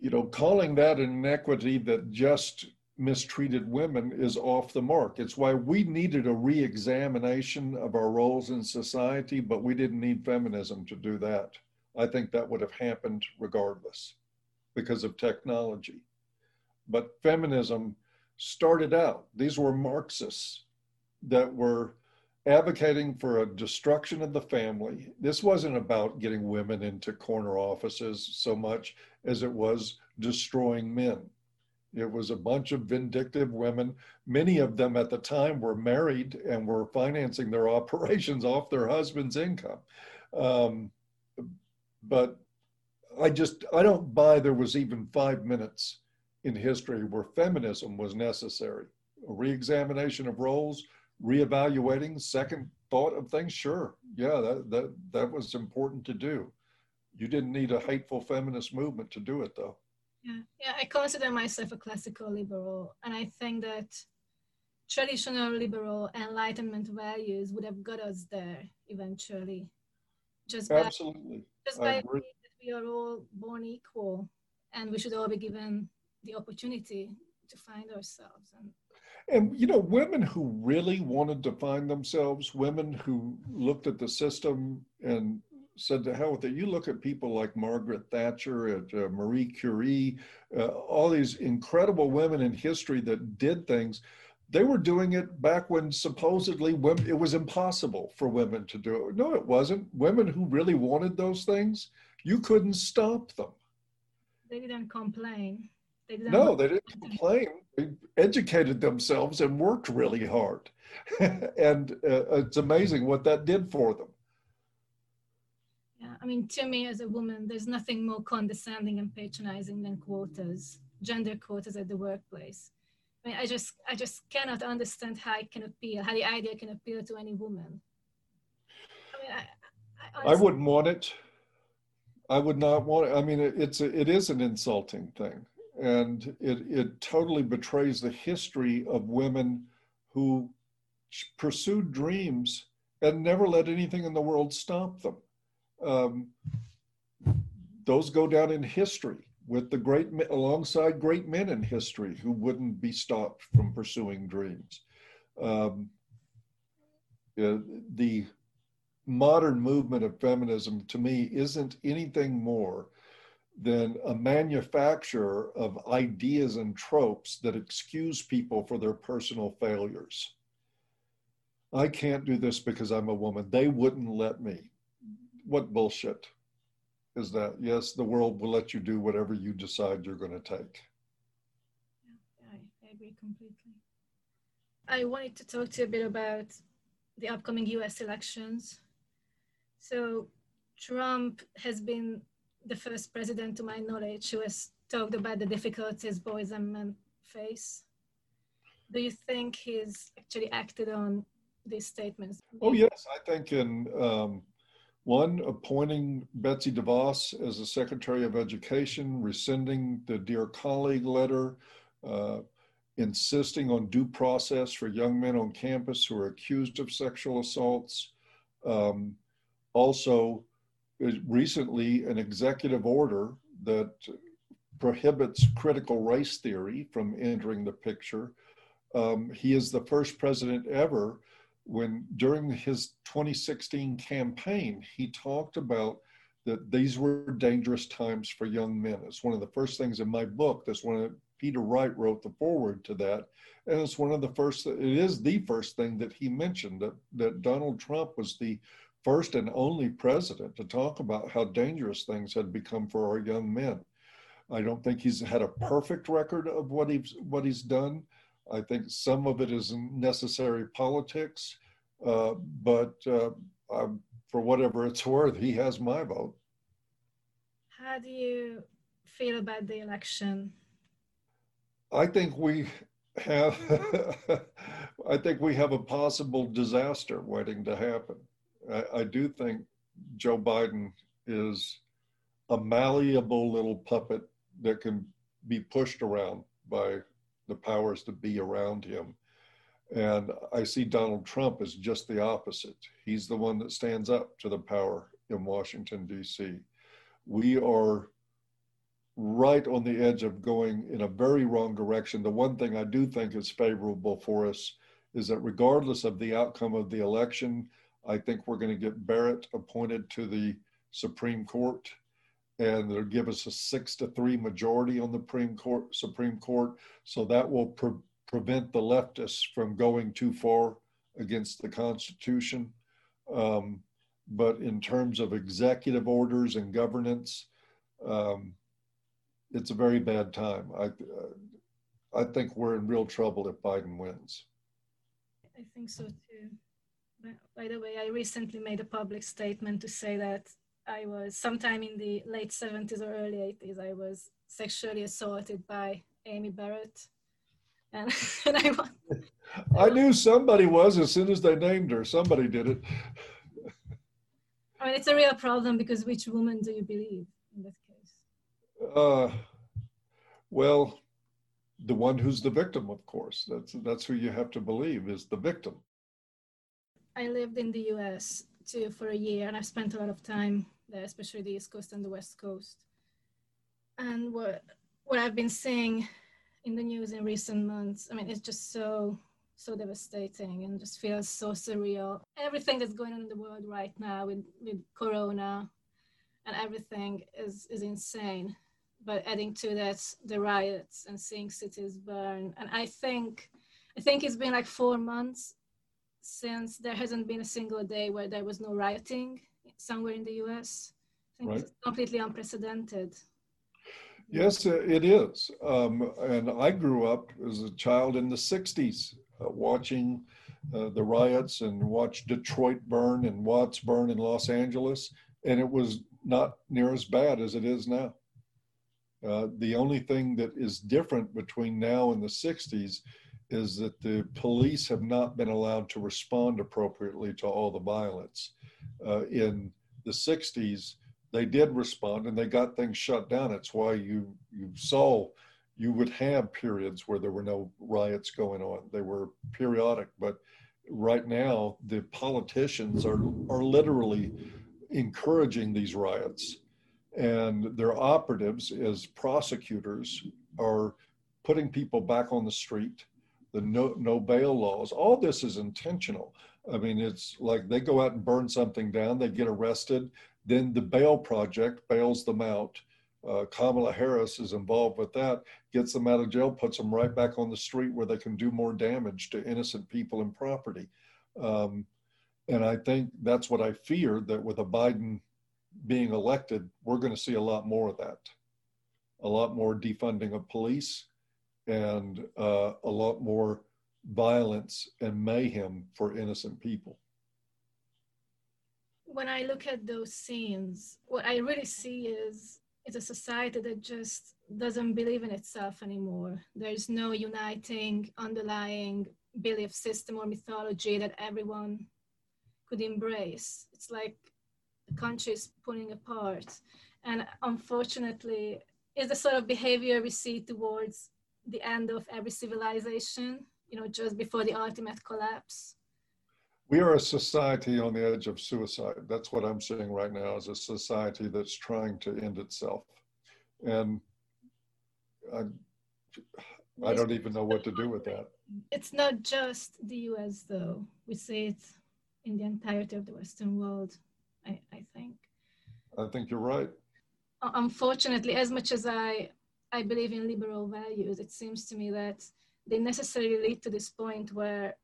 you know, calling that an inequity that just mistreated women is off the mark. It's why we needed a re-examination of our roles in society, but we didn't need feminism to do that. I think that would have happened regardless because of technology. But feminism started out, these were Marxists that were advocating for a destruction of the family. This wasn't about getting women into corner offices so much as it was destroying men. It was a bunch of vindictive women. Many of them at the time were married and were financing their operations off their husband's income. But I don't buy there was even 5 minutes in history where feminism was necessary. A re-examination of roles, reevaluating, second thought of things, sure. Yeah, that was important to do. You didn't need a hateful feminist movement to do it, though. Yeah, I consider myself a classical liberal, and I think that traditional liberal Enlightenment values would have got us there eventually. Just by that we are all born equal, and we should all be given the opportunity to find ourselves. And you know, women who really wanted to find themselves, women who looked at the system and said, to hell with it. You look at people like Margaret Thatcher, at Marie Curie, all these incredible women in history that did things. They were doing it back when supposedly women, it was impossible for women to do it. No, it wasn't. Women who really wanted those things, you couldn't stop them. They didn't complain. They didn't complain. They educated themselves and worked really hard. And it's amazing what that did for them. Yeah, I mean, to me as a woman, there's nothing more condescending and patronizing than quotas, gender quotas at the workplace. I mean, I just cannot understand how the idea can appeal to any woman. I mean, I wouldn't want it. I would not want it. I mean, it is an insulting thing, and it totally betrays the history of women who pursued dreams and never let anything in the world stop them. Those go down in history with the great men, alongside great men in history who wouldn't be stopped from pursuing dreams. The modern movement of feminism to me isn't anything more than a manufacture of ideas and tropes that excuse people for their personal failures. I can't do this because I'm a woman. They wouldn't let me. What bullshit is that? Yes, the world will let you do whatever you decide you're going to take. Yeah, I agree completely. I wanted to talk to you a bit about the upcoming US elections. So Trump has been the first president, to my knowledge, who has talked about the difficulties boys and men face. Do you think he's actually acted on these statements? Oh, yes. I think in... one, appointing Betsy DeVos as the Secretary of Education, rescinding the Dear Colleague letter, insisting on due process for young men on campus who are accused of sexual assaults. Also, recently, an executive order that prohibits critical race theory from entering the picture. He is the first president ever when during his 2016 campaign, he talked about that these were dangerous times for young men. It's one of the first things in my book. That's one of Peter Wright wrote the foreword to that. And it's one of the first, it is the first thing that he mentioned, that Donald Trump was the first and only president to talk about how dangerous things had become for our young men. I don't think he's had a perfect record of what he's done. I think some of it is necessary politics, but for whatever it's worth, he has my vote. How do you feel about the election? I think we have a possible disaster waiting to happen. I do think Joe Biden is a malleable little puppet that can be pushed around by the powers to be around him. And I see Donald Trump as just the opposite. He's the one that stands up to the power in Washington, D.C. We are right on the edge of going in a very wrong direction. The one thing I do think is favorable for us is that regardless of the outcome of the election, I think we're going to get Barrett appointed to the Supreme Court, and it'll give us a 6-3 majority on the Supreme Court. So that will prevent the leftists from going too far against the Constitution. But in terms of executive orders and governance, it's a very bad time. I think we're in real trouble if Biden wins. I think so too. By the way, I recently made a public statement to say that I was sometime in the late 70s or early 80s, I was sexually assaulted by Amy Barrett. And I knew somebody was as soon as they named her. Somebody did it. I mean, it's a real problem because which woman do you believe in that case? Well, the one who's the victim, of course. That's who you have to believe is the victim. I lived in the US too for a year, and I've spent a lot of time there, especially the East Coast and the West Coast. And what I've been seeing in the news in recent months, I mean, it's just so devastating and just feels so surreal. Everything that's going on in the world right now with Corona and everything is insane. But adding to that, the riots and seeing cities burn. And I think it's been like 4 months since there hasn't been a single day where there was no rioting somewhere in the US. I think it's completely unprecedented. Yes, it is. And I grew up as a child in the 60s watching the riots and watched Detroit burn and Watts burn in Los Angeles. And it was not near as bad as it is now. The only thing that is different between now and the 60s is that the police have not been allowed to respond appropriately to all the violence. In the 60s, they did respond and they got things shut down. It's why you would have periods where there were no riots going on. They were periodic, but right now the politicians are literally encouraging these riots, and their operatives as prosecutors are putting people back on the street. The no bail laws, all this is intentional. I mean, it's like they go out and burn something down, they get arrested, then the Bail Project bails them out. Kamala Harris is involved with that, gets them out of jail, puts them right back on the street where they can do more damage to innocent people and property. And I think that's what I fear, that with a Biden being elected, we're going to see a lot more of that. A lot more defunding of police and a lot more violence and mayhem for innocent people. When I look at those scenes, what I really see is it's a society that just doesn't believe in itself anymore. There's no uniting, underlying belief system or mythology that everyone could embrace. It's like the country is pulling apart. And unfortunately, it's the sort of behavior we see towards the end of every civilization, just before the ultimate collapse. We are a society on the edge of suicide. That's what I'm seeing right now, is a society that's trying to end itself. And I don't even know what to do with that. It's not just the US though. We see it in the entirety of the Western world, I think. I think you're right. Unfortunately, as much as I believe in liberal values, it seems to me that they necessarily lead to this point where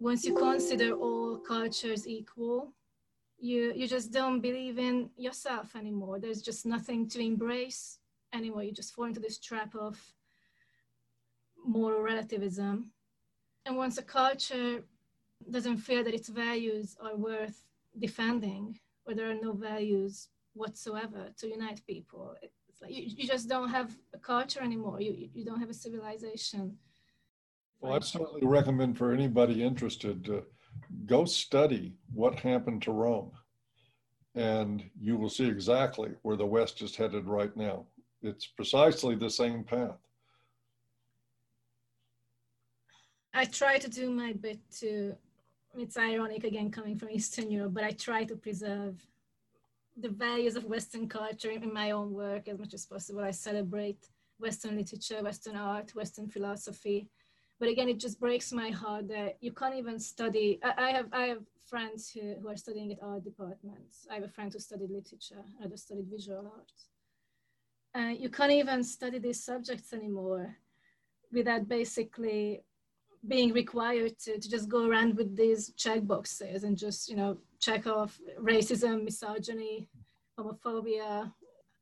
once you consider all cultures equal, you just don't believe in yourself anymore. There's just nothing to embrace anymore. You just fall into this trap of moral relativism. And once a culture doesn't feel that its values are worth defending, or there are no values whatsoever to unite people, it's like you just don't have a culture anymore. You don't have a civilization. Well, I certainly recommend for anybody interested to go study what happened to Rome, and you will see exactly where the West is headed right now. It's precisely the same path. I try to do my bit to, it's ironic again coming from Eastern Europe, but I try to preserve the values of Western culture in my own work as much as possible. I celebrate Western literature, Western art, Western philosophy. But again, it just breaks my heart that you can't even study. I have friends who are studying at art departments. I have a friend who studied literature, another studied visual arts. You can't even study these subjects anymore without basically being required to just go around with these check boxes and just, check off racism, misogyny, homophobia.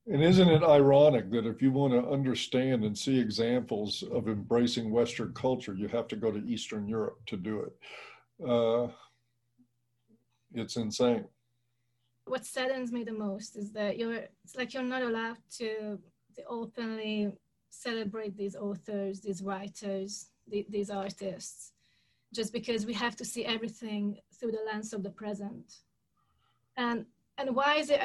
And isn't it ironic that if you want to understand and see examples of embracing Western culture, you have to go to Eastern Europe to do it? It's insane. What saddens me the most is that it's like you're not allowed to openly celebrate these authors, these writers, these artists, just because we have to see everything through the lens of the present. And why is it,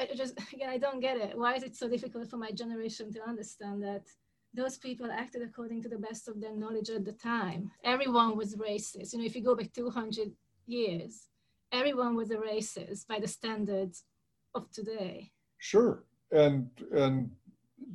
I don't get it. Why is it so difficult for my generation to understand that those people acted according to the best of their knowledge at the time? Everyone was racist. You know, if you go back 200 years, everyone was a racist by the standards of today. Sure, and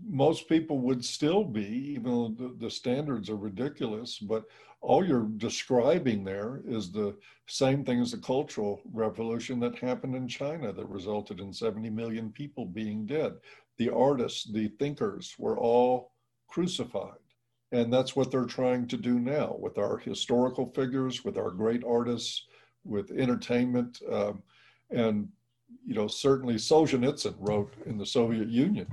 most people would still be, even though the standards are ridiculous, but all you're describing there is the same thing as the Cultural Revolution that happened in China that resulted in 70 million people being dead. The artists, the thinkers were all crucified. And that's what they're trying to do now with our historical figures, with our great artists, with entertainment. And, you know, certainly Solzhenitsyn wrote in the Soviet Union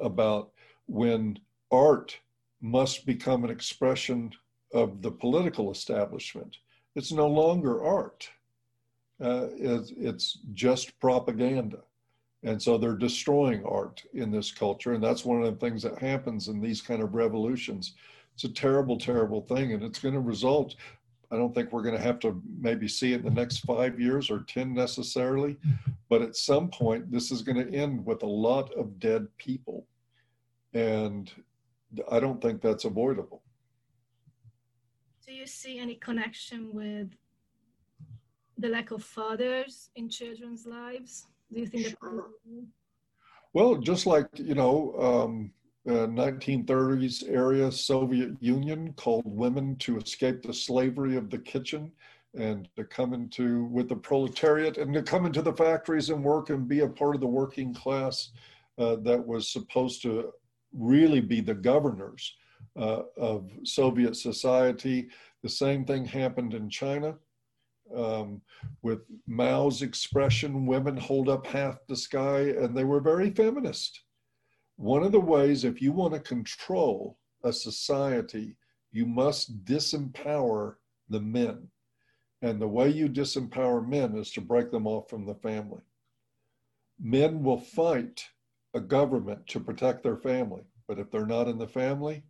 about when art must become an expression of the political establishment. It's no longer art. It's just propaganda. And so they're destroying art in this culture. And that's one of the things that happens in these kind of revolutions. It's a terrible, terrible thing. And it's going to result, I don't think we're going to have to maybe see it in the next 5 years or 10 necessarily, but at some point, this is going to end with a lot of dead people. And I don't think that's avoidable. Do you see any connection with the lack of fathers in children's lives? Do you think Sure. that? Well, just like, you know, 1930s area Soviet Union called women to escape the slavery of the kitchen and to come into with the proletariat and to come into the factories and work and be a part of the working class that was supposed to really be the governors of Soviet society. The same thing happened in China with Mao's expression, women hold up half the sky, and they were very feminist. One of the ways, if you want to control a society, you must disempower the men. And the way you disempower men is to break them off from the family. Men will fight a government to protect their family, but if they're not in the family,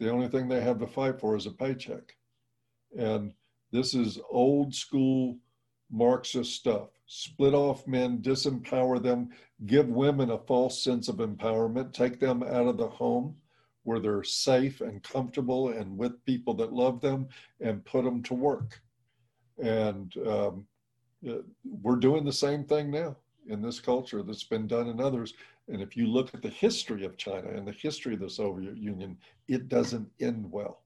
the only thing they have to fight for is a paycheck. And this is old school Marxist stuff. Split off men, disempower them, give women a false sense of empowerment, take them out of the home where they're safe and comfortable and with people that love them, and put them to work. And we're doing the same thing now in this culture that's been done in others. And if you look at the history of China and the history of the Soviet Union, it doesn't end well.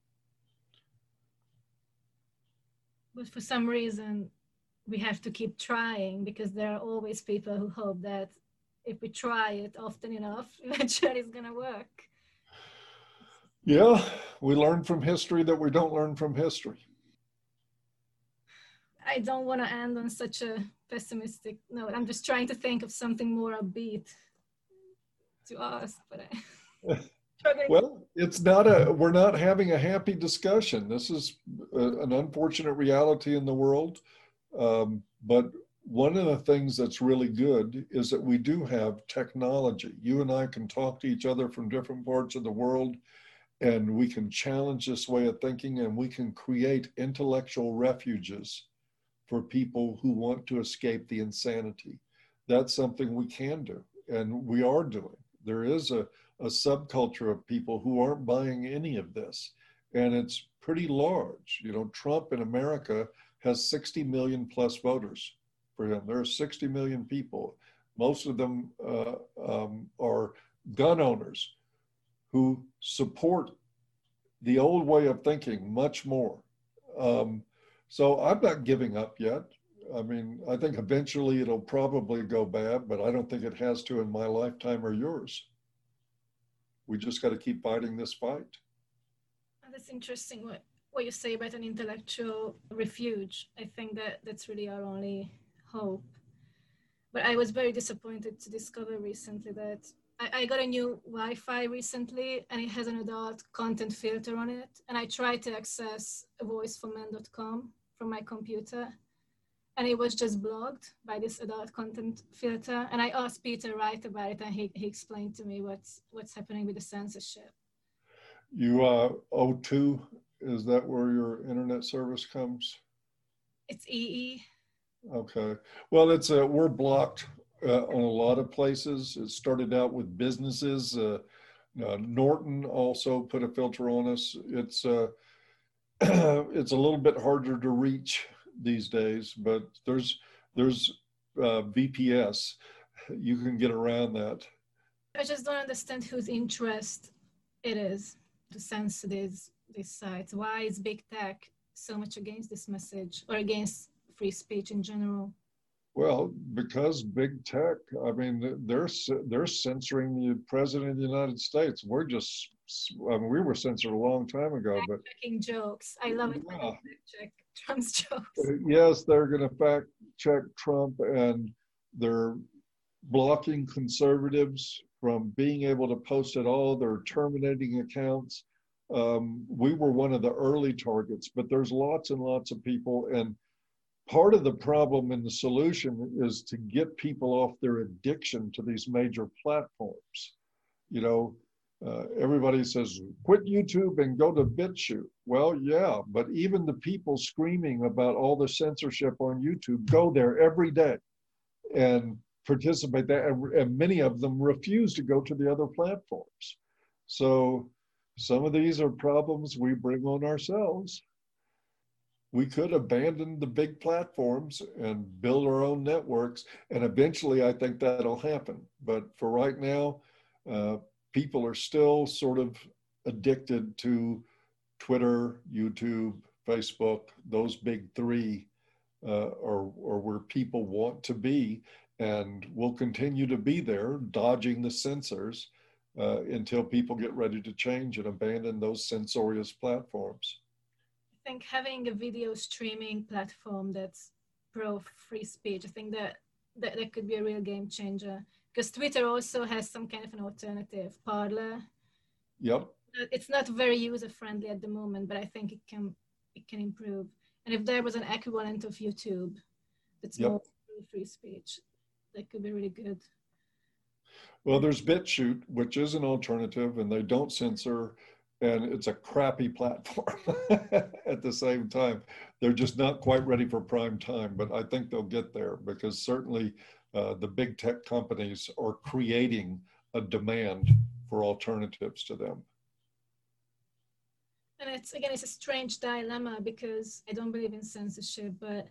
But for some reason, we have to keep trying, because there are always people who hope that if we try it often enough, eventually it's going to work. Yeah, we learn from history that we don't learn from history. I don't want to end on such a pessimistic note. I'm just trying to think of something more upbeat to ask, but I... Well, it's not a, we're not having a happy discussion. This is an unfortunate reality in the world. But one of the things that's really good is that we do have technology. You and I can talk to each other from different parts of the world, and we can challenge this way of thinking, and we can create intellectual refuges for people who want to escape the insanity. That's something we can do, and we are doing. There is a subculture of people who aren't buying any of this, and it's pretty large. You know, Trump in America has 60 million plus voters for him. There are 60 million people. Most of them are gun owners who support the old way of thinking much more. So I'm not giving up yet. I mean, I think eventually it'll probably go bad, but I don't think it has to in my lifetime or yours. We just got to keep fighting this fight. That's interesting. What you say about an intellectual refuge. I think that that's really our only hope. But I was very disappointed to discover recently that I got a new Wi-Fi recently, and it has an adult content filter on it. And I tried to access VoiceForMen.com from my computer, and it was just blocked by this adult content filter. And I asked Peter Wright about it, and he explained to me what's happening with the censorship. You O2, is that where your internet service comes? It's EE. Okay. Well, it's we're blocked on a lot of places. It started out with businesses. Norton also put a filter on us. It's it's a little bit harder to reach these days, but there's VPS. You can get around that. I just don't understand whose interest it is to censor these sites. Why is big tech so much against this message or against free speech in general? Well, because big tech, I mean, they're censoring the president of the United States. We're just, I mean, we were censored a long time ago. But fact-checking jokes. I love it when they fact-check Trump's jokes. Yes, they're going to fact-check Trump, and they're blocking conservatives from being able to post at all. They're terminating accounts. We were one of the early targets, but there's lots and lots of people. And part of the problem and the solution is to get people off their addiction to these major platforms. You know, everybody says, quit YouTube and go to BitChute. Well, yeah, but even the people screaming about all the censorship on YouTube go there every day and participate there, and many of them refuse to go to the other platforms. So some of these are problems we bring on ourselves. We could abandon the big platforms and build our own networks, and eventually I think that'll happen. But for right now, people are still sort of addicted to Twitter, YouTube, Facebook. Those big three are where people want to be, and will continue to be there, dodging the censors until people get ready to change and abandon those censorious platforms. I think having a video streaming platform that's pro free speech, I think that could be a real game changer, because Twitter also has some kind of an alternative, Parler. Yep. It's not very user friendly at the moment, but I think it can improve. And if there was an equivalent of YouTube, that's more free speech, that could be really good. Well, there's BitChute, which is an alternative, and they don't censor, and it's a crappy platform at the same time. They're just not quite ready for prime time, but I think they'll get there, because certainly the big tech companies are creating a demand for alternatives to them. And it's a strange dilemma, because I don't believe in censorship, but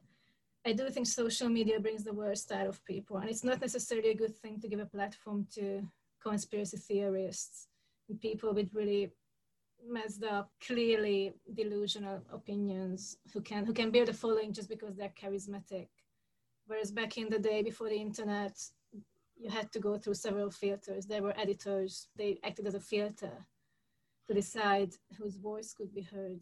I do think social media brings the worst out of people, and it's not necessarily a good thing to give a platform to conspiracy theorists and people with really messed up, clearly delusional opinions who can build a following just because they're charismatic. Whereas back in the day, before the internet, you had to go through several filters. There were editors. They acted as a filter to decide whose voice could be heard.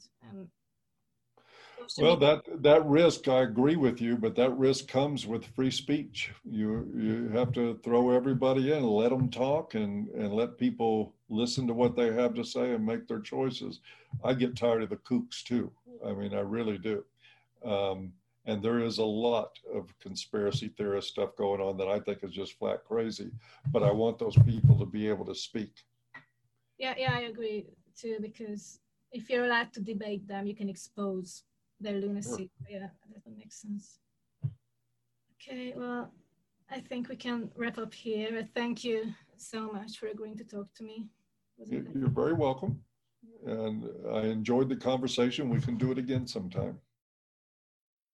Well, that risk, I agree with you, but that risk comes with free speech. You have to throw everybody in, let them talk, and let people listen to what they have to say and make their choices. I get tired of the kooks too. I mean, I really do. And there is a lot of conspiracy theorist stuff going on that I think is just flat crazy, but I want those people to be able to speak. Yeah, I agree too, because if you're allowed to debate them, you can expose their lunacy. Sure. Yeah, that makes sense. Okay, well, I think we can wrap up here. Thank you so much for agreeing to talk to me. You're very welcome. And I enjoyed the conversation. We can do it again sometime.